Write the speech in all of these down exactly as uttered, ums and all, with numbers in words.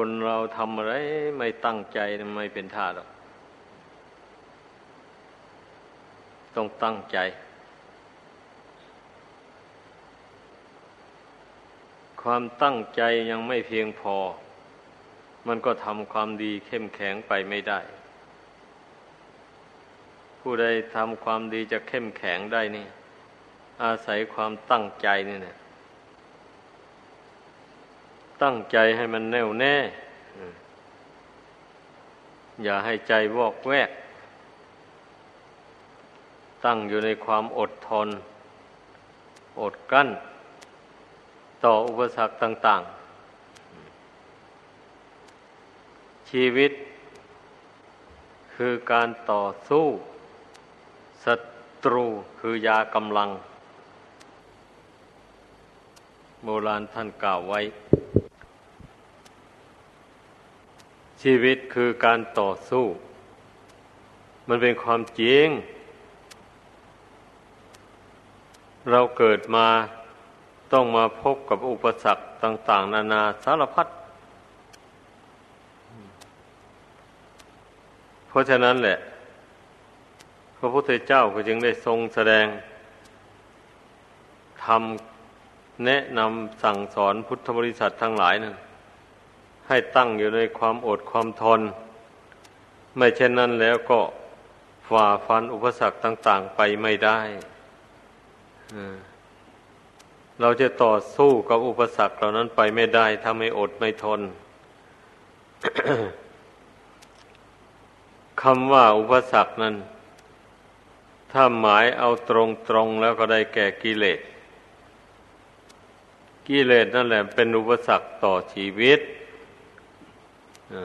คนเราทำอะไรไม่ตั้งใจไม่เป็นท่าหรอกต้องตั้งใจความตั้งใจยังไม่เพียงพอมันก็ทำความดีเข้มแข็งไปไม่ได้ผู้ใดทำความดีจะเข้มแข็งได้นี่อาศัยความตั้งใจนี่นะตั้งใจให้มันแน่วแน่อย่าให้ใจวอกแวกตั้งอยู่ในความอดทนอดกลั้นต่ออุปสรรคต่างๆชีวิตคือการต่อสู้ศัตรูคือยากำลังโบราณท่านกล่าวไว้ชีวิตคือการต่อสู้มันเป็นความจริงเราเกิดมาต้องมาพบกับอุปสรรคต่างๆนานาสารพัดเพราะฉะนั้นแหละพระพุทธเจ้าก็จึงได้ทรงแสดงธรรมแนะนำสั่งสอนพุทธบริษัททั้งหลายนั้นให้ตั้งอยู่ในความอดความทนไม่เช่นนั้นแล้วก็ฝ่าฟันอุปสรรคต่างๆไปไม่ได้เราจะต่อสู้กับอุปสรรคเหล่านั้นไปไม่ได้ถ้าไม่อดไม่ทน คำว่าอุปสรรคนั้นถ้าหมายเอาตรงๆแล้วก็ได้แก่กิเลสกิเลสนั่นแหละเป็นอุปสรรคต่อชีวิต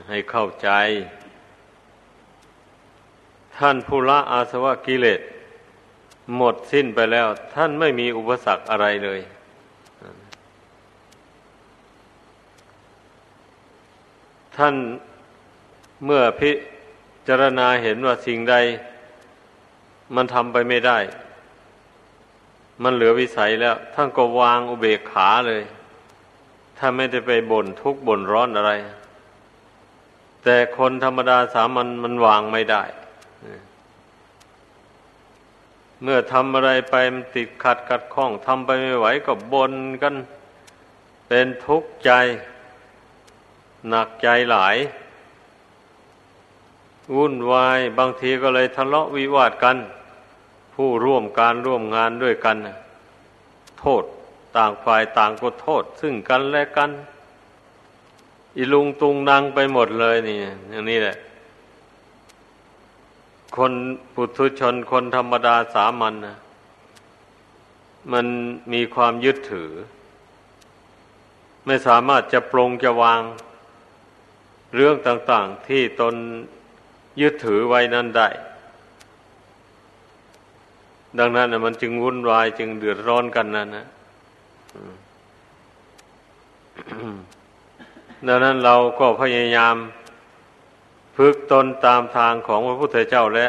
ให้เข้าใจท่านผู้ละอาสวะกิเลสหมดสิ้นไปแล้วท่านไม่มีอุปสรรคอะไรเลยท่านเมื่อพิจารณาเห็นว่าสิ่งใดมันทำไปไม่ได้มันเหลือวิสัยแล้วท่านก็วางอุเบกขาเลยท่านไม่ได้ไปบ่นทุกข์บ่นร้อนอะไรแต่คนธรรมดาสามัญมันวางไม่ได้เมื่อทำอะไรไปมันติดขัดขัดข้องทำไปไม่ไหวก็บ่นกันเป็นทุกข์ใจหนักใจหลายวุ่นวายบางทีก็เลยทะเลาะวิวาทกันผู้ร่วมการร่วมงานด้วยกันโทษต่างฝ่ายต่างก็โทษซึ่งกันและกันอีลุงตุงนางไปหมดเลยนี่อย่างนี้แหละคนปุถุชนคนธรรมดาสามัญนะมันมีความยึดถือไม่สามารถจะปลงจะวางเรื่องต่างๆที่ตนยึดถือไว้นั้นได้ดังนั้นนะมันจึงวุ่นวายจึงเดือดร้อนกันนั่นนะ ดังนั้นเราก็พยายามฝึกตนตามทางของพระพุทธเจ้าและ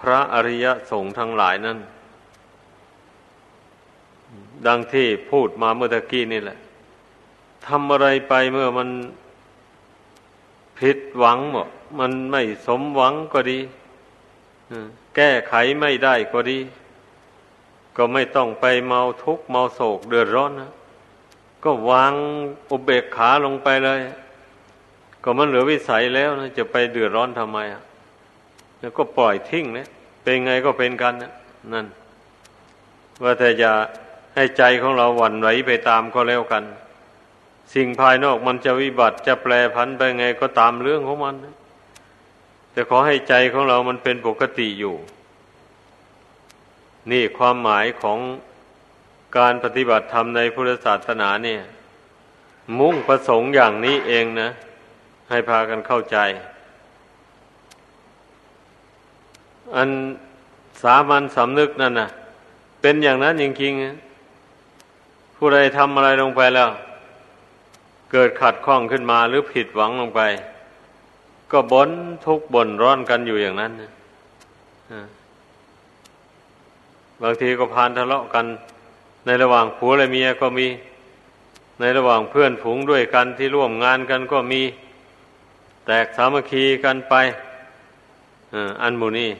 พระอริยสงฆ์ทั้งหลายนั้นดังที่พูดมาเมื่อตะกี้นี่แหละทำอะไรไปเมื่อมันผิดหวังหมดมันไม่สมหวังก็ดีแก้ไขไม่ได้ก็ดีก็ไม่ต้องไปเมาทุกข์เมาโศกเดือดร้อนนะก็วางอุเบกขาลงไปเลยก็มันเหลือวิสัยแล้วนะจะไปเดือดร้อนทำไมอ่ะแล้วก็ปล่อยทิ้งนะเป็นไงก็เป็นกันนะนั่นว่าแต่อย่าให้ใจของเราหวั่นไหวไปตามก็แล้วกันสิ่งภายนอกมันจะวิบัติจะแปรผันไปไงก็ตามเรื่องของมันนะแต่ขอให้ใจของเรามันเป็นปกติอยู่นี่ความหมายของการปฏิบัติธรรมในพุทธศาสนาเนี่ยมุ่งประสงค์อย่างนี้เองนะให้พากันเข้าใจอันสามัญสำนึกนั่นน่ะเป็นอย่างนั้นจริงๆผู้ใดทำอะไรลงไปแล้วเกิดขัดข้องขึ้นมาหรือผิดหวังลงไปก็บ่นทุกข์บ่นร้อนกันอยู่อย่างนั้นนะบางทีก็พานทะเลาะกันในระหว่างผัวและเมียก็มี ในระหว่างเพื่อนฝูงด้วยกันที่ร่วมงานกันก็มีแตกสามัคคีกันไปอันหมู่นี้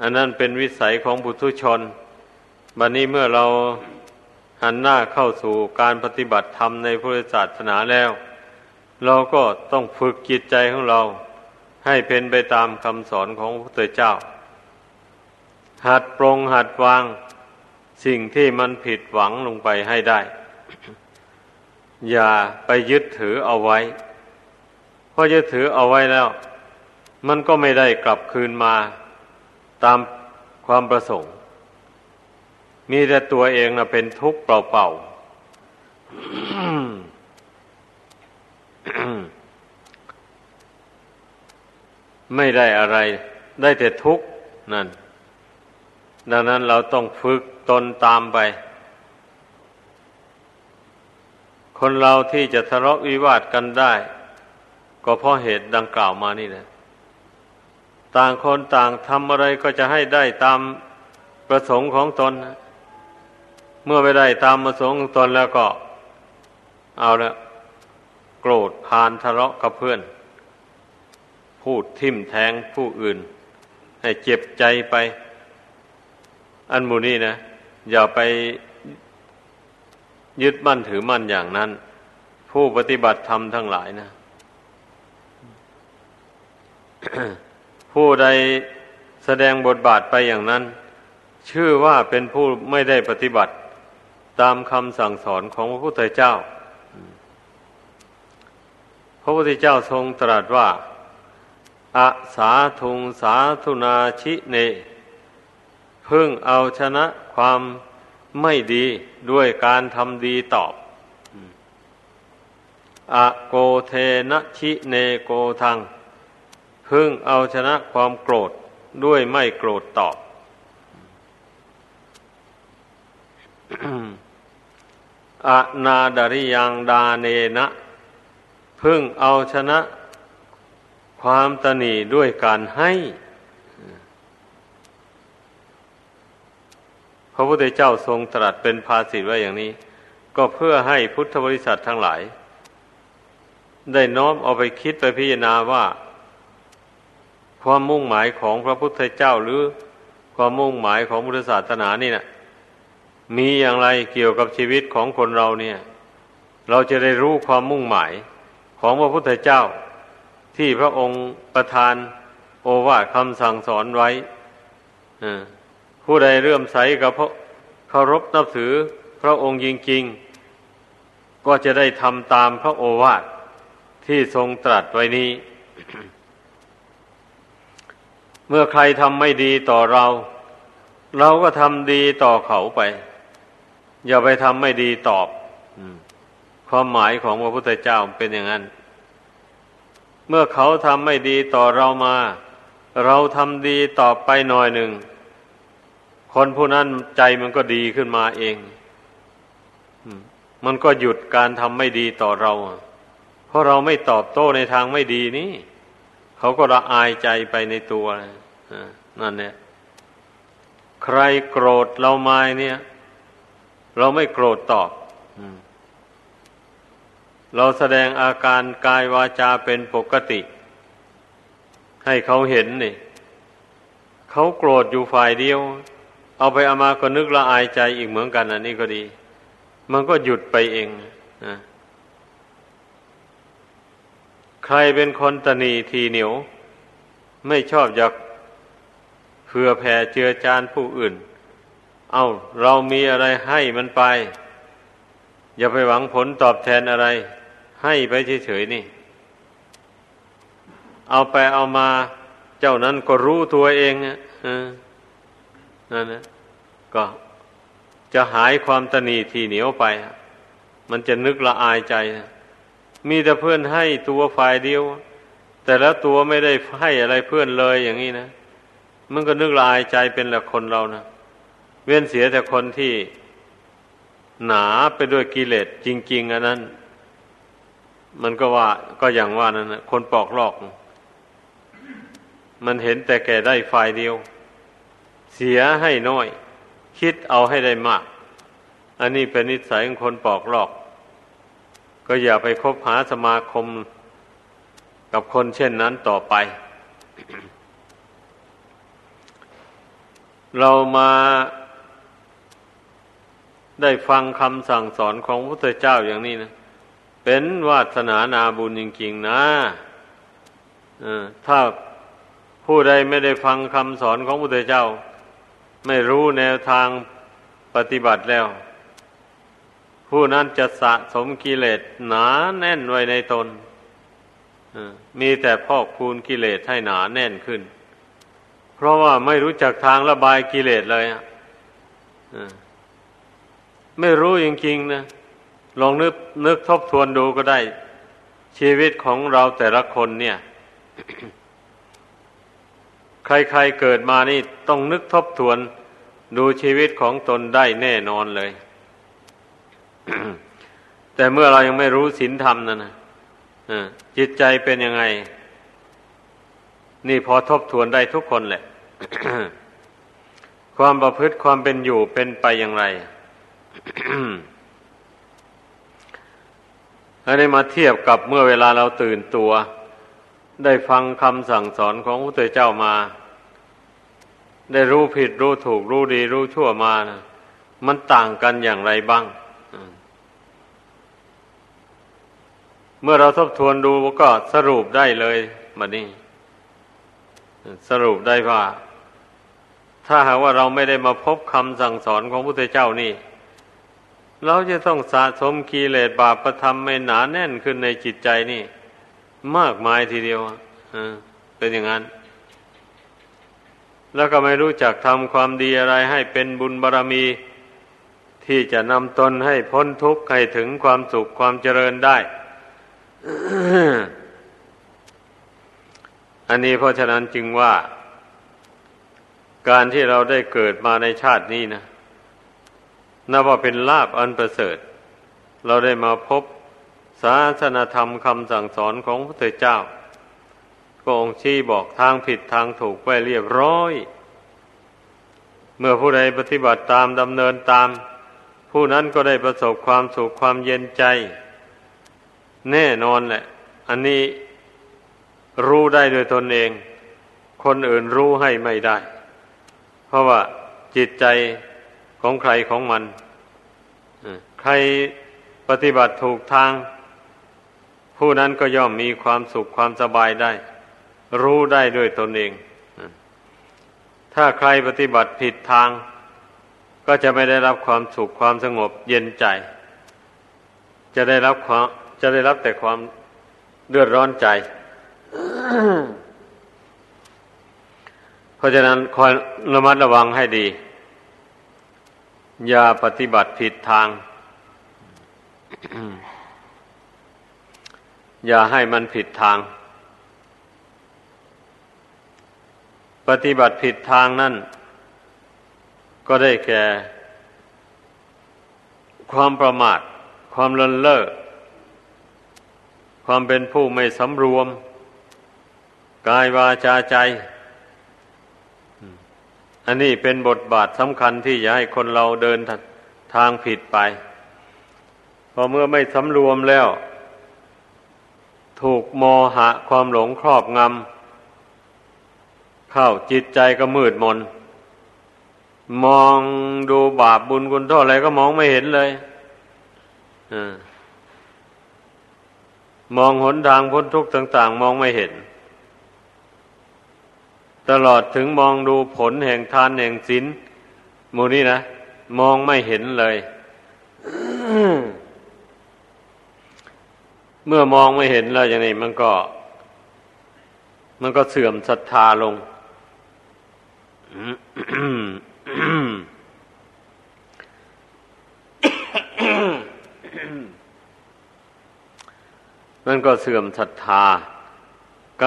อันนั้นเป็นวิสัยของปุถุชนบัดนี้เมื่อเราหันหน้าเข้าสู่การปฏิบัติธรรมในพุทธศาสนาแล้วเราก็ต้องฝึกจิตใจของเราให้เป็นไปตามคำสอนของพระพุทธเจ้าหัดปรงหัดวางสิ่งที่มันผิดหวังลงไปให้ได้ อย่าไปยึดถือเอาไว้เพราะยึดถือเอาไว้แล้วมันก็ไม่ได้กลับคืนมาตามความประสงค์มีแต่ตัวเองนะเป็นทุกข์เปล่าๆ ไม่ได้อะไรได้แต่ทุกข์นั่นดังนั้นเราต้องฝึกตนตามไปคนเราที่จะทะเลาะวิวาทกันได้ก็เพราะเหตุดังกล่าวมานี่แหละต่างคนต่างทำอะไรก็จะให้ได้ตามประสงค์ของตนเมื่อไม่ได้ตามประสงค์ของตนแล้วก็เอาละโกรธพานทะเลาะกับเพื่อนพูดทิ่มแทงผู้อื่นให้เจ็บใจไปอันหมู่นี้นะอย่าไปยึดมั่นถือมั่นอย่างนั้นผู้ปฏิบัติธรรมทั้งหลายนะ ผู้ใดแสดงบทบาทไปอย่างนั้นชื่อว่าเป็นผู้ไม่ได้ปฏิบัติตามคำสั่งสอนของพระพุทธเจ้าพระพุทธเจ้าทรงตรัสว่าอะสาธุงสาธุนาชิเนพึ่งเอาชนะความไม่ดีด้วยการทำดีตอบอะโกเทนะชิเนโกทังพึ่งเอาชนะความโกรธด้วยไม่โกรธตอบ อะนาดริยังดาเนนะพึ่งเอาชนะความตนีด้วยการให้พระพุทธเจ้าทรงตรัสเป็นภาษิตไว้อย่างนี้ก็เพื่อให้พุทธบริษัททั้งหลายได้น้อมเอาไปคิดไปพิจารณาว่าความมุ่งหมายของพระพุทธเจ้าหรือความมุ่งหมายของพุทธศาสนานี่นะมีอย่างไรเกี่ยวกับชีวิตของคนเราเนี่ยเราจะได้รู้ความมุ่งหมายของพระพุทธเจ้าที่พระองค์ประทานโอวาทคำสั่งสอนไว้ผู้ใดเลื่อมใสกับพระเคารพนับถือพระองค์จริงๆก็จะได้ทำตามพระโอวาทที่ทรงตรัสไว้นี้ เมื่อใครทำไม่ดีต่อเราเราก็ทำดีต่อเขาไปอย่าไปทำไม่ดีตอบความหมายของพระพุทธเจ้าเป็นอย่างนั้นเมื่อเขาทำไม่ดีต่อเรามาเราทำดีต่อไปหน่อยหนึ่งคนผู้นั้นใจมันก็ดีขึ้นมาเองมันก็หยุดการทำไม่ดีต่อเราเพราะเราไม่ตอบโต้ในทางไม่ดีนี้เขาก็ละอายใจไปในตัวนั่นเนี่ยใครโกรธเรามาเนี่ยเราไม่โกรธตอบเราแสดงอาการกายวาจาเป็นปกติให้เขาเห็นนี่เขาโกรธอยู่ฝ่ายเดียวเอาไปเอามาก็นึกละอายใจอีกเหมือนกันอันนี้ก็ดีมันก็หยุดไปเองนะใครเป็นคนตนีทีเหนียวไม่ชอบอยากเผื่อแผ่เจือจานผู้อื่นเอ้าเรามีอะไรให้มันไปอย่าไปหวังผลตอบแทนอะไรให้ไปเฉยๆนี่เอาไปเอามาเจ้านั้นก็รู้ตัวเองอ่ะนั่นนะก็จะหายความตนีทีเหนียวไปมันจะนึกละอายใจมีแต่เพื่อนให้ตัวฝ่ายเดียวแต่ละตัวไม่ได้ให้อะไรเพื่อนเลยอย่างนี้นะมันก็นึกละอายใจเป็นละคนเรานะเว้นเสียแต่คนที่หนาไปด้วยกิเลสจริงๆอันนั้นมันก็ว่าก็อย่างว่านั่นนะคนปอกลอกมันเห็นแต่แก่ได้ฝ่ายเดียวเสียให้น้อยคิดเอาให้ได้มาก อันนี้เป็นนิสัยของคนปอกลอกก็อย่าไปคบหาสมาคมกับคนเช่นนั้นต่อไป เรามาได้ฟังคำสั่งสอนของพระพุทธเจ้าอย่างนี้นะเป็นวาสนานาบุญจริงๆนะถ้าผู้ใดไม่ได้ฟังคำสอนของพระพุทธเจ้าไม่รู้แนวทางปฏิบัติแล้วผู้นั้นจะสะสมกิเลสหนาแน่นไว้ในตนมีแต่พอกพูนกิเลสให้หนาแน่นขึ้นเพราะว่าไม่รู้จักทางระบายกิเลสเลยอ่ะไม่รู้จริงๆนะลองนึกนึกทบทวนดูก็ได้ชีวิตของเราแต่ละคนเนี่ย ใครๆเกิดมานี่ต้องนึกทบทวนดูชีวิตของตนได้แน่นอนเลย แต่เมื่อเรายังไม่รู้ศีลธรรมนั่นนะจิตใจเป็นยังไงนี่พอทบทวนได้ทุกคนแหละ ความประพฤติความเป็นอยู่เป็นไปอย่างไร อันนี้มาเทียบกับเมื่อเวลาเราตื่นตัวได้ฟังคำสั่งสอนของพระพุทธเจ้ามาได้รู้ผิดรู้ถูกรู้ดีรู้ชั่วมานะมันต่างกันอย่างไรบ้างเมื่อเราทบทวนดูก็สรุปได้เลยบัดนี้สรุปได้ว่าถ้าหากว่าเราไม่ได้มาพบคำสั่งสอนของพระพุทธเจ้านี่เราจะต้องสะสมกิเลสบาปธรรมไม่หนาแน่นขึ้นในจิตใจนี่มากมายทีเดียวเป็นอย่างนั้นแล้วก็ไม่รู้จักทำความดีอะไรให้เป็นบุญบารมีที่จะนำตนให้พ้นทุกข์ให้ถึงความสุขความเจริญได้ อันนี้เพราะฉะนั้นจึงว่าการที่เราได้เกิดมาในชาตินี้นะนับว่าเป็นลาภอันประเสริฐเราได้มาพบศาสนธรรมคำสั่งสอนของพระพุทธเจ้าก็องค์ชี้บอกทางผิดทางถูกไว้เรียบร้อยเมื่อผู้ใดปฏิบัติตามดำเนินตามผู้นั้นก็ได้ประสบความสุขความเย็นใจแน่นอนแหละอันนี้รู้ได้โดยตนเองคนอื่นรู้ให้ไม่ได้เพราะว่าจิตใจของใครของมันใครปฏิบัติถูกทางผู้นั้นก็ย่อมมีความสุขความสบายได้รู้ได้ด้วยตนเองถ้าใครปฏิบัติผิดทางก็จะไม่ได้รับความสุขความสงบเย็นใจจะได้รับความจะได้รับแต่ความเดือดร้อนใจ เพราะฉะนั้นคอยระมัดระวังให้ดีอย่าปฏิบัติผิดทาง อย่าให้มันผิดทางปฏิบัติผิดทางนั่นก็ได้แก่ความประมาทความเลินเล่อความเป็นผู้ไม่สำรวมกายวาจาใจอันนี้เป็นบทบาทสำคัญที่จะให้คนเราเดินทางผิดไปพอเมื่อไม่สำรวมแล้วถูกโมหะความหลงครอบงำเข้าจิตใจก็มืดมนมองดูบาปบุญคุณโทษอะไรก็มองไม่เห็นเลยมองหนทางพ้นทุกข์ต่างๆมองไม่เห็นตลอดถึงมองดูผลแห่งทานแห่งศีลหมู่นี้นะมองไม่เห็นเลย เมื่อมองไม่เห็นแล้วอย่างนี้มันก็มันก็เสื่อมศรัทธาลง มันก็เสื่อมศรัทธา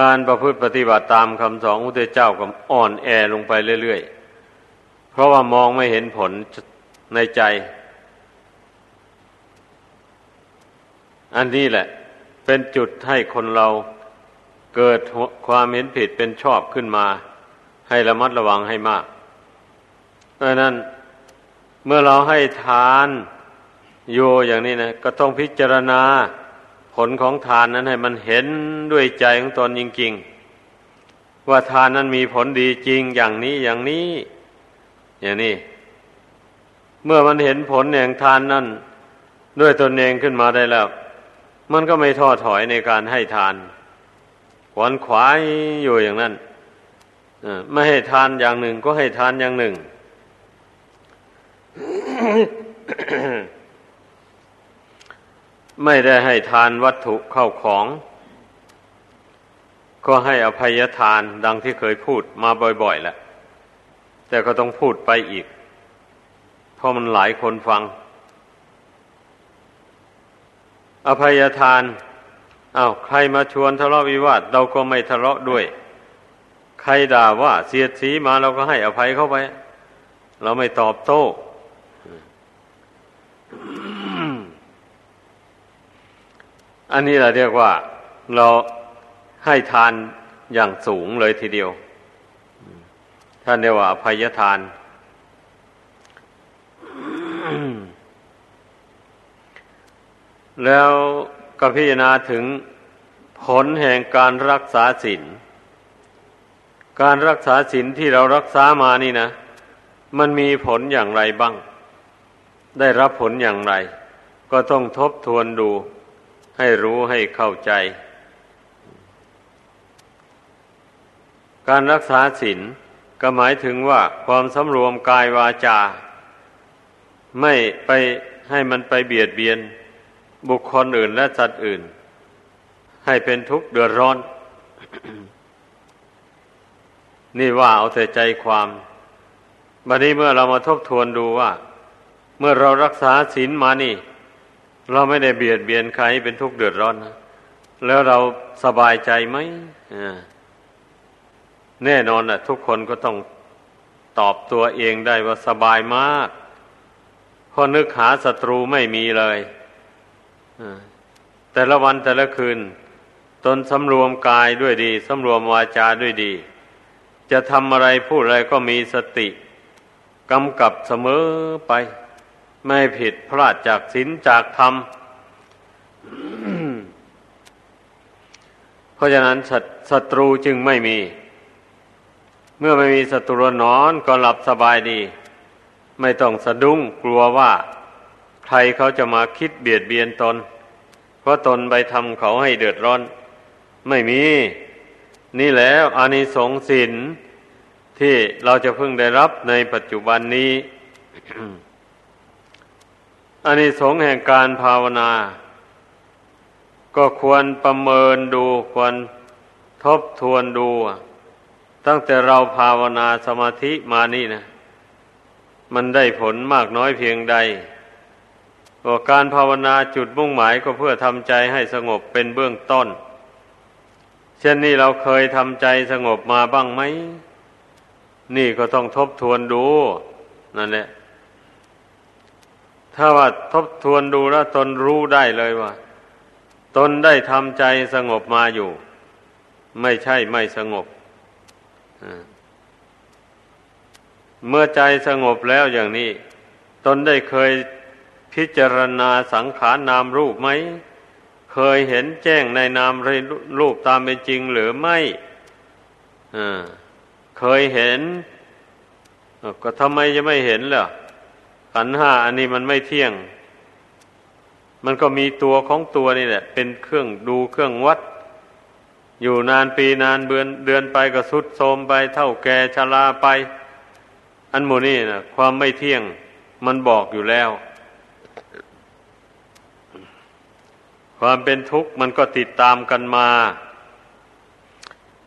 การประพฤติปฏิบัติตามคำสอนของพระพุทธเจ้าก็อ่อนแอลงไปเรื่อยๆเพราะว่ามองไม่เห็นผลในใจอันนี้แหละเป็นจุดให้คนเราเกิดความเห็นผิดเป็นชอบขึ้นมาให้ระมัดระวังให้มากเพราะนั้นเมื่อเราให้ทาน อยู่อย่างนี้นะก็ต้องพิจารณาผลของทานนั้นให้มันเห็นด้วยใจของตนจริงๆว่าทานนั้นมีผลดีจริงอย่างนี้อย่างนี้อย่างนี้เมื่อมันเห็นผลแห่งทานนั้นด้วยตนเองขึ้นมาได้แล้วมันก็ไม่ท้อถอยในการให้ทานขวนขวายอยู่อย่างนั้นไม่ให้ทานอย่างหนึ่งก็ให้ทานอย่างหนึ่ง ไม่ได้ให้ทานวัตถุเข้าของก็ให้อภัยทานดังที่เคยพูดมาบ่อยๆแหละแต่ก็ต้องพูดไปอีกเพราะมันหลายคนฟังอภัยทานอา้าวใครมาชวนทะเลาะวิวาทเราก็ไม่ทะเลาะด้วยใครด่าว่าเสียดสีมาเราก็ให้อภัยเข้าไปเราไม่ตอบโต้ อันนี้เราเรียกว่าเราให้ทานอย่างสูงเลยทีเดียวท่านเรียกว่าอภัยทาน แล้วก็พิจารณาถึงผลแห่งการรักษาศีลการรักษาศีลที่เรารักษามานี่นะมันมีผลอย่างไรบ้างได้รับผลอย่างไรก็ต้องทบทวนดูให้รู้ให้เข้าใจการรักษาศีลก็หมายถึงว่าความสำรวมกายวาจาไม่ไปให้มันไปเบียดเบียนบุคคลอื่นและสัตว์อื่นให้เป็นทุกข์เดือดร้อน นี่ว่าเอาแต่ใจความบัดนี้เมื่อเรามาทบทวนดูว่าเมื่อเรารักษาศีลมานี่เราไม่ได้เบียดเบียนใครเป็นทุกข์เดือดร้อนนะแล้วเราสบายใจไหมแน่นอนนะทุกคนก็ต้องตอบตัวเองได้ว่าสบายมากเพราะนึกหาศัตรูไม่มีเลยแต่ละวันแต่ละคืนตนสำรวมกายด้วยดีสำรวมวาจาด้วยดีจะทำอะไรพูดอะไรก็มีสติกำกับเสมอไปไม่ผิดพลาดจากศีลจากธรรม เพราะฉะนั้นศัตรูจึงไม่มีเมื่อไม่มีศัตรูนอนก็หลับสบายดีไม่ต้องสะดุ้งกลัวว่าใครเขาจะมาคิดเบียดเบียนตนเพราะตนไปทำเขาให้เดือดร้อนไม่มีนี่แล้วอานิสงส์ศีลที่เราจะเพิ่งได้รับในปัจจุบันนี้ อานิสงส์แห่งการภาวนาก็ควรประเมินดูควรทบทวนดูตั้งแต่เราภาวนาสมาธิมานี่นะมันได้ผลมากน้อยเพียงใดการภาวนาจุดมุ่งหมายก็เพื่อทำใจให้สงบเป็นเบื้องต้นเช่นนี้เราเคยทำใจสงบมาบ้างไหมนี่ก็ต้องทบทวนดูนั่นแหละถ้าว่าทบทวนดูแล้วตนรู้ได้เลยว่าตนได้ทำใจสงบมาอยู่ไม่ใช่ไม่สงบเมื่อใจสงบแล้วอย่างนี้ตนได้เคยพิจารณาสังขารนามรูปไหมเคยเห็นแจ้งในนามรูปตามเป็นจริงหรือไม่เคยเห็นก็ทำไมจะไม่เห็นล่ะขันธ์ห้าอันนี้มันไม่เที่ยงมันก็มีตัวของตัวนี่แหละเป็นเครื่องดูเครื่องวัดอยู่นานปีนานเดือนเดือนไปก็ทรุดโทรมไปเฒ่าแก่ชราไปอันหมู่นี้นะความไม่เที่ยงมันบอกอยู่แล้วความเป็นทุกข์มันก็ติดตามกันมา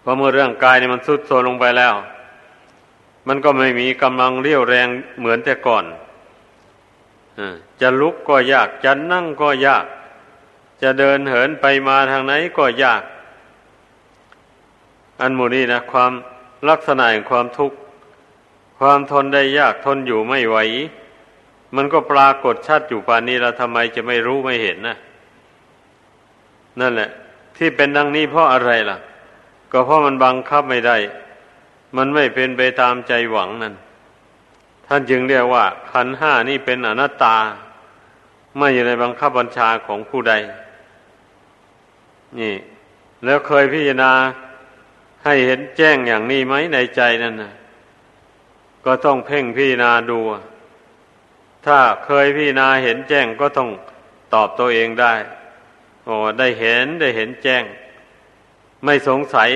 เพราะเมื่อเรื่องกายเนี่ยมันทรุดโทรมลงไปแล้วมันก็ไม่มีกำลังเรี่ยวแรงเหมือนแต่ก่อนจะลุกก็ยากจะนั่งก็ยากจะเดินเหินไปมาทางไหนก็ยากอันหมู่นี้นะความลักษณะแห่งความทุกข์ความทนได้ยากทนอยู่ไม่ไหวมันก็ปรากฏชัดอยู่ป่านนี้แล้วทำไมจะไม่รู้ไม่เห็นนะนั่นแหละที่เป็นดังนี้เพราะอะไรล่ะก็เพราะมันบังคับไม่ได้มันไม่เป็นไปตามใจหวังนั่นท่านจึงเรียกว่าขันธ์ห้านี่เป็นอนัตตา ไม่อยู่ในบังคับบัญชาของผู้ใดนี่แล้วเคยพิจารณาให้เห็นแจ้งอย่างนี้ไหมในใจนั่นนะก็ต้องเพ่งพิจารณาดูถ้าเคยพิจารณาเห็นแจ้งก็ต้องตอบตัวเองได้โอ้ได้เห็นได้เห็นแจ้งไม่สงสัย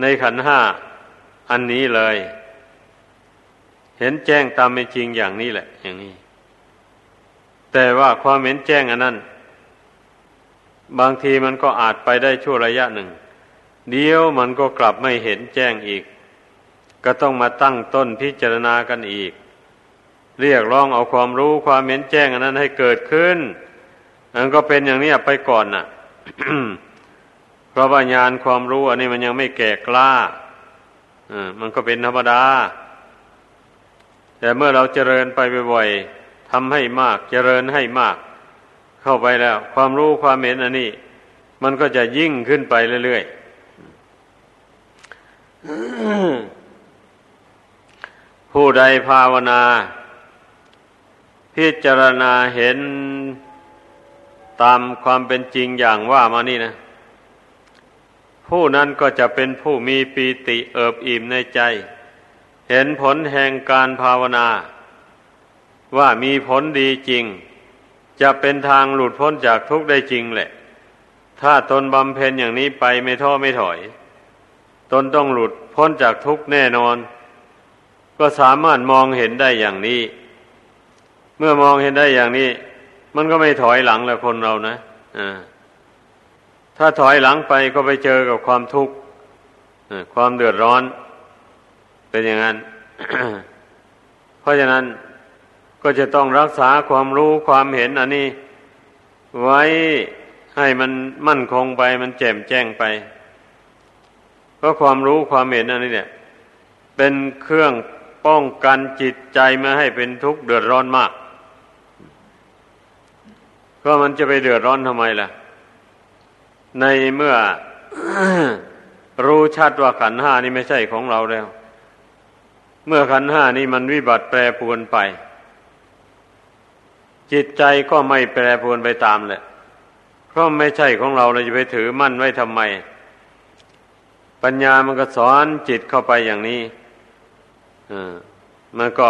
ในขันธ์ห้าอันนี้เลยเห็นแจ้งตามเป็นจริงอย่างนี้แหละอย่างนี้แต่ว่าความเห็นแจ้งอันนั้นบางทีมันก็อาจไปได้ชั่วระยะหนึ่งเดี๋ยวมันก็กลับไม่เห็นแจ้งอีกก็ต้องมาตั้งต้นพิจารณากันอีกเรียกร้องเอาความรู้ความเห็นแจ้งอันนั้นให้เกิดขึ้นมันก็เป็นอย่างนี้ไปก่อนน่ะ เพราะว่าญาณความรู้อันนี้มันยังไม่แก่กล้าอ่ามันก็เป็นธรรมดาแต่เมื่อเราเจริญไปบ่อยๆทำให้มากเจริญให้มากเข้าไปแล้วความรู้ความเห็นอันนี้มันก็จะยิ่งขึ้นไปเรื่อยๆ ผู้ใดภาวนาพิจารณาเห็นตามความเป็นจริงอย่างว่ามานี่นะผู้นั้นก็จะเป็นผู้มีปีติเอิบอิ่มในใจเห็นผลแห่งการภาวนาว่ามีผลดีจริงจะเป็นทางหลุดพ้นจากทุกข์ได้จริงแหละถ้าตนบำเพ็ญอย่างนี้ไปไม่ท้อไม่ถอยตนต้องหลุดพ้นจากทุกข์แน่นอนก็สามารถมองเห็นได้อย่างนี้เมื่อมองเห็นได้อย่างนี้มันก็ไม่ถอยหลังแล้วคนเรานะอ่าถ้าถอยหลังไปก็ไปเจอกับความทุกข์ความเดือดร้อนเป็นอย่างนั้น เพราะฉะนั้นก็จะต้องรักษาความรู้ความเห็นอันนี้ไว้ให้มันมั่นคงไปมันแจ่มแจ้งไปเพราะความรู้ความเห็นอันนี้เนี่ยเป็นเครื่องป้องกันจิตใจไม่ให้เป็นทุกข์เดือดร้อนมากก็มันจะไปเดือดร้อนทำไมล่ะในเมื่อ รู้ชัดว่าขันธ์ห้านี่ไม่ใช่ของเราแล้วเมื่อขันธ์ห้านี่มันวิบัติแปรปรวนไปจิตใจก็ไม่แปรปรวนไปตามแหละเพราะไม่ใช่ของเราเราจะไปถือมั่นไว้ทำไมปัญญามันก็สอนจิตเข้าไปอย่างนี้มันก็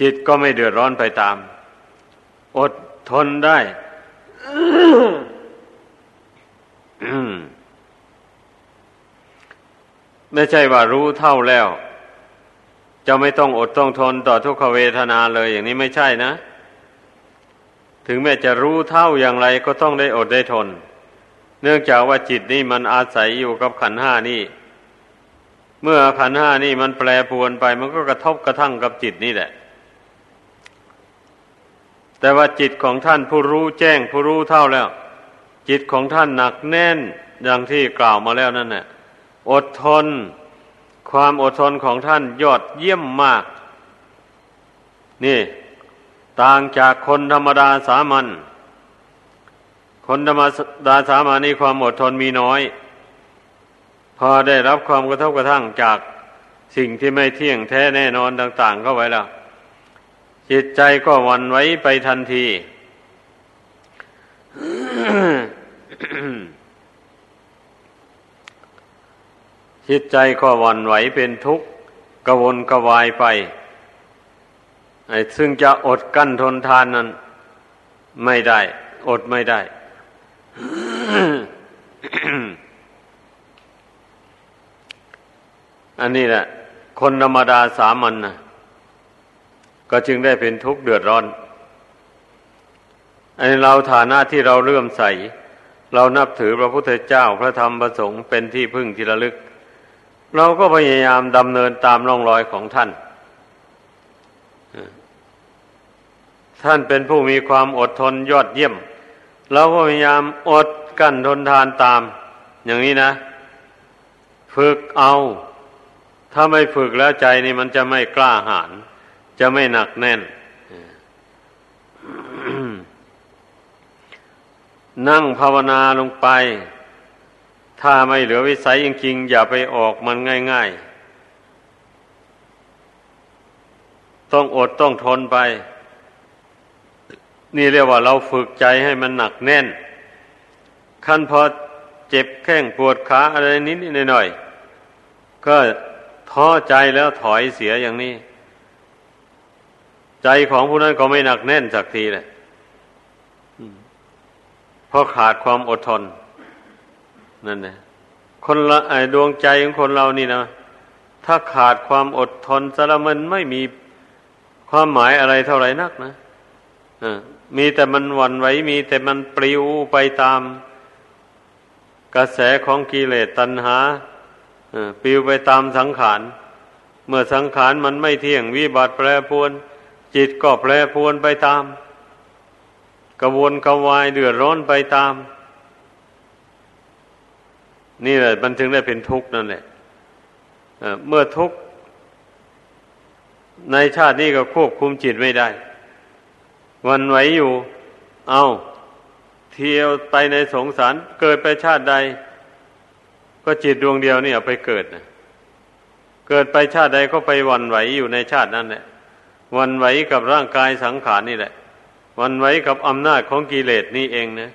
จิตก็ไม่เดือดร้อนไปตามอดทนได้ ไม่ใช่ว่ารู้เท่าแล้วจะไม่ต้องอดต้องทนต่อทุกขเวทนาเลยอย่างนี้ไม่ใช่นะถึงแม้จะรู้เท่าอย่างไรก็ต้องได้อดได้ทนเนื่องจากว่าจิตนี่มันอาศัยอยู่กับขันธ์ห้านี่เมื่อขันธ์ห้านี่มันแปรปรวนไปมันก็กระทบกระทั่งกับจิตนี่แหละแต่ว่าจิตของท่านผู้รู้แจ้งผู้รู้เท่าแล้วจิตของท่านหนักแน่นอย่างที่กล่าวมาแล้วนั่นแหละอดทนความอดทนของท่านยอดเยี่ยมมากนี่ต่างจากคนธรรมดาสามัญคนธรรมดาสามัญนี่ความอดทนมีน้อยพอได้รับความกระทบกระทั่งจากสิ่งที่ไม่เที่ยงแท้แน่นอนต่างๆเข้าไว้แล้วจิตใจก็หวั่นไหวไปทันที จิตใจก็หวั่นไหวเป็นทุกข์กระวนกระวายไปไอ้ซึ่งจะอดกั้นทนทานนั้นไม่ได้อดไม่ได้ อันนี้แหละคนธรรมดาสามัญนะก็จึงได้เป็นทุกข์เดือดร้อนอันเราฐานะที่เราเลื่อมใสเรานับถือพระพุทธเจ้าพระธรรมพระสงฆ์เป็นที่พึ่งที่ระลึกเราก็พยายามดำเนินตามร่องรอยของท่านท่านเป็นผู้มีความอดทนยอดเยี่ยมเราก็พยายามอดกั้นทนทานตามอย่างนี้นะฝึกเอาถ้าไม่ฝึกแล้วใจนี่มันจะไม่กล้าหาญจะไม่หนักแน่น นั่งภาวนาลงไปถ้าไม่เหลือวิสัยจริงๆอย่าไปออกมันง่ายๆต้องอดต้องทนไป นี่เรียกว่าเราฝึกใจให้มันหนักแน่นขั้นพอเจ็บแข้งปวดขาอะไรนิดหน่อยก็ท้อใจแล้วถอยเสียอย่างนี้ใจของผู้นั้นก็ไม่หนักแน่นสักทีเลยเพราะขาดความอดทนนั่นแหละคนละไอ้ดวงใจของคนเรานี่นะถ้าขาดความอดทนซะแล้วมันไม่มีความหมายอะไรเท่าไหร่นักนะมีแต่มันหวั่นไหวมีแต่มันปลิวไปตามกระแสของกิเลสตัณหาปลิวไปตามสังขารเมื่อสังขารมันไม่เที่ยงวิบัติแปรปรวนจิตก็แปรปรวนไปตามกระวนกระวายเดือดร้อนไปตามนี่แหละมันถึงได้เป็นทุกข์นั่นแหละเมื่อทุกข์ในชาตินี้ก็ควบคุมจิตไม่ได้วันไหวอยู่เอาเที่ยวไปในสงสารเกิดไปชาติใดก็จิตดวงเดียวนี่เอาไปเกิดนะเกิดไปชาติใดก็ไปวันไหวอยู่ในชาตินั้นแหละวันไหวกับร่างกายสังขารนี่แหละวันไหวกับอำนาจของกิเลสนี่เองนะ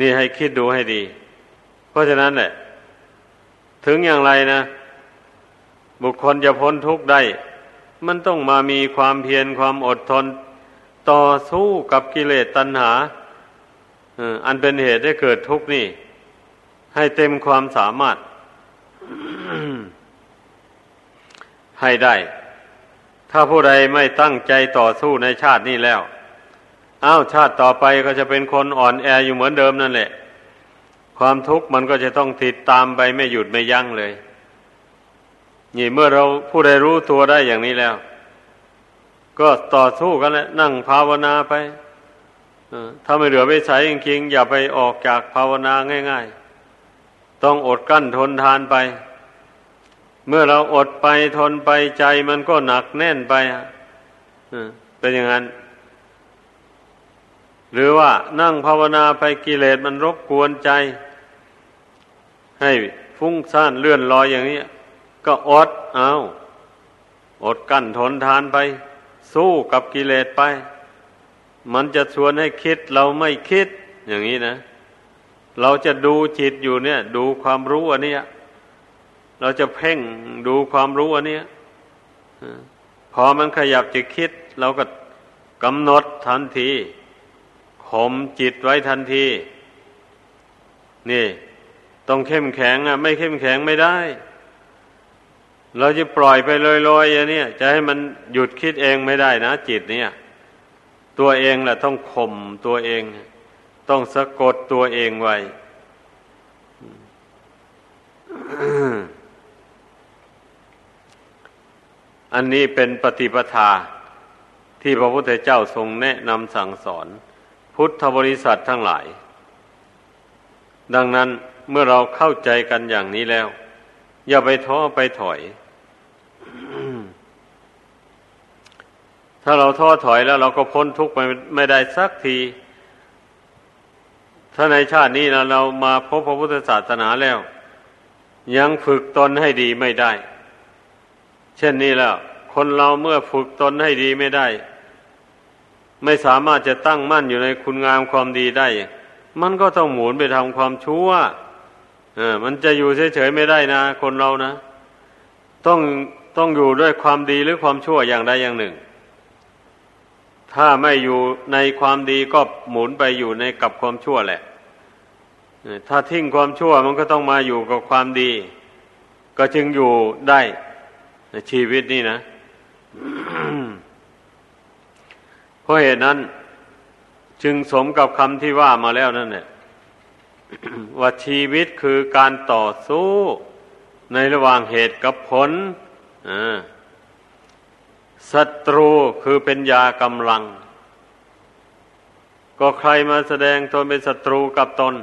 นี่ให้คิดดูให้ดีเพราะฉะนั้นแหละถึงอย่างไรนะบุคคลจะพ้นทุกข์ได้มันต้องมามีความเพียรความอดทนต่อสู้กับกิเลสตัณหาอันเป็นเหตุให้เกิดทุกข์นี่ให้เต็มความสามารถ ให้ได้ถ้าผู้ใดไม่ตั้งใจต่อสู้ในชาตินี้แล้วอ้าวชาติต่อไปก็จะเป็นคนอ่อนแออยู่เหมือนเดิมนั่นแหละความทุกข์มันก็จะต้องติดตามไปไม่หยุดไม่ยั้งเลยนี่เมื่อเราผู้ใดรู้ตัวได้อย่างนี้แล้วก็ต่อสู้กันแล้วนั่งภาวนาไปถ้าไม่เหลือวิสัยจริงๆอย่าไปออกจากภาวนาง่ายๆต้องอดกั้นทนทานไปเมื่อเราอดไปทนไปใจมันก็หนักแน่นไปเป็นอย่างนั้นหรือว่านั่งภาวนาไปกิเลสมันรบกวนใจให้ฟุ้งซ่านเลื่อนลอยอย่างนี้ก็อดเอาอดกั้นทนทานไปสู้กับกิเลสไปมันจะชวนให้คิดเราไม่คิดอย่างนี้นะเราจะดูจิตอยู่เนี่ยดูความรู้อันนี้เราจะเพ่งดูความรู้อันนี้พอมันขยับจะคิดเราก็กำหนดทันทีข่มจิตไว้ทันทีนี่ต้องเข้มแข็งอ่ะไม่เข้มแข็งไม่ได้เราจะปล่อยไปลอยๆอย่างนี้จะให้มันหยุดคิดเองไม่ได้นะจิตเนี่ยตัวเองแหละต้องข่มตัวเองต้องสะกดตัวเองไว้ อันนี้เป็นปฏิปทาที่พระพุทธเจ้าทรงแนะนำสั่งสอนพุทธบริษัททั้งหลายดังนั้นเมื่อเราเข้าใจกันอย่างนี้แล้วอย่าไปท้อไปถอย ถ้าเราท้อถอยแล้วเราก็พ้นทุกข์ไปไม่ได้สักทีถ้าในชาตินี้นะเรามาพบพระพุทธศาสนาแล้วยังฝึกตนให้ดีไม่ได้เช่นนี้แล้วคนเราเมื่อฝึกตนให้ดีไม่ได้ไม่สามารถจะตั้งมั่นอยู่ในคุณงามความดีได้มันก็ต้องหมุนไปทำความชั่วเออมันจะอยู่เฉยๆไม่ได้นะคนเรานะต้องต้องอยู่ด้วยความดีหรือความชั่วอย่างใดอย่างหนึ่งถ้าไม่อยู่ในความดีก็หมุนไปอยู่ในกับความชั่วแหละถ้าทิ้งความชั่วมันก็ต้องมาอยู่กับความดีก็จึงอยู่ได้ในชีวิตนี่นะ เพราะเหตุนั้นจึงสมกับคำที่ว่ามาแล้วนั่นแหละว่าชีวิตคือการต่อสู้ในระหว่างเหตุกับผลศัตรูคือเป็นยากำลังก็ใครมาแสดงตนเป็นศัตรูกับตน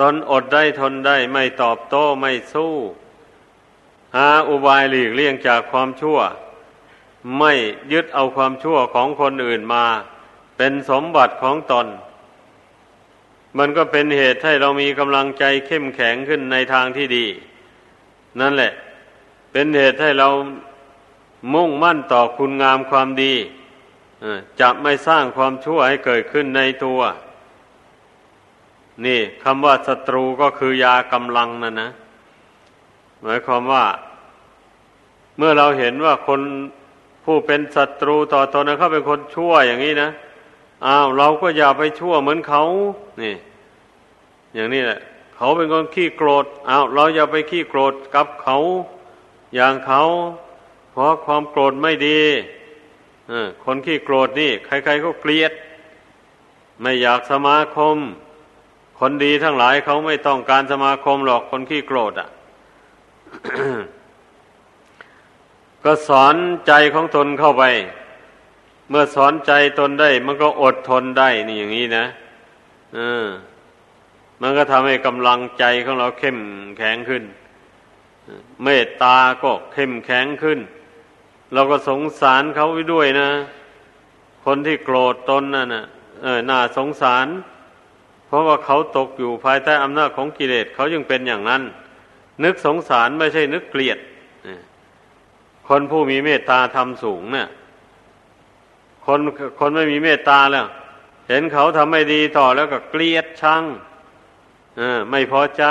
ตนอดได้ทนได้ไม่ตอบโต้ไม่สู้หาอุบายหลีกเลี่ยงจากความชั่วไม่ยึดเอาความชั่วของคนอื่นมาเป็นสมบัติของตนมันก็เป็นเหตุให้เรามีกำลังใจเข้มแข็งขึ้นในทางที่ดีนั่นแหละเป็นเหตุให้เรามุ่งมั่นต่อคุณงามความดี จะไม่สร้างความชั่วให้เกิดขึ้นในตัวนี่คำว่าศัตรูก็คือยากำลังนั่นนะหมายความว่าเมื่อเราเห็นว่าคนผู้เป็นศัตรูต่อตนเขาเป็นคนชั่วอย่างนี้นะอ้าวเราก็อย่าไปชั่วเหมือนเขานี่อย่างนี้แหละเขาเป็นคนขี้โกรธอ้าวเราอย่าไปขี้โกรธกับเขาอย่างเขาเพราะความโกรธไม่ดีคนขี้โกรธนี่ใครๆก็เกลียดไม่อยากสมาคมคนดีทั้งหลายเขาไม่ต้องการสมาคมหรอกคนขี้โกรธอ่ะ ก็สอนใจของตนเข้าไปเมื่อสอนใจตนได้มันก็อดทนได้นี่อย่างนี้นะเออมันก็ทำให้กำลังใจของเราเข้มแข็งขึ้นเมตตาก็เข้มแข็งขึ้นเราก็สงสารเขาไปด้วยนะคนที่โกรธตนนั่นน่ะเออน่าสงสารเพราะว่าเขาตกอยู่ภายใต้อำนาจของกิเลสเขาจึงเป็นอย่างนั้นนึกสงสารไม่ใช่นึกเกลียดคนผู้มีเมตตาธรรมสูงเนี่ยคนคนไม่มีเมตตาแล้วเห็นเขาทำไม่ดีต่อแล้วก็เกลียดชังเออไม่พอใจ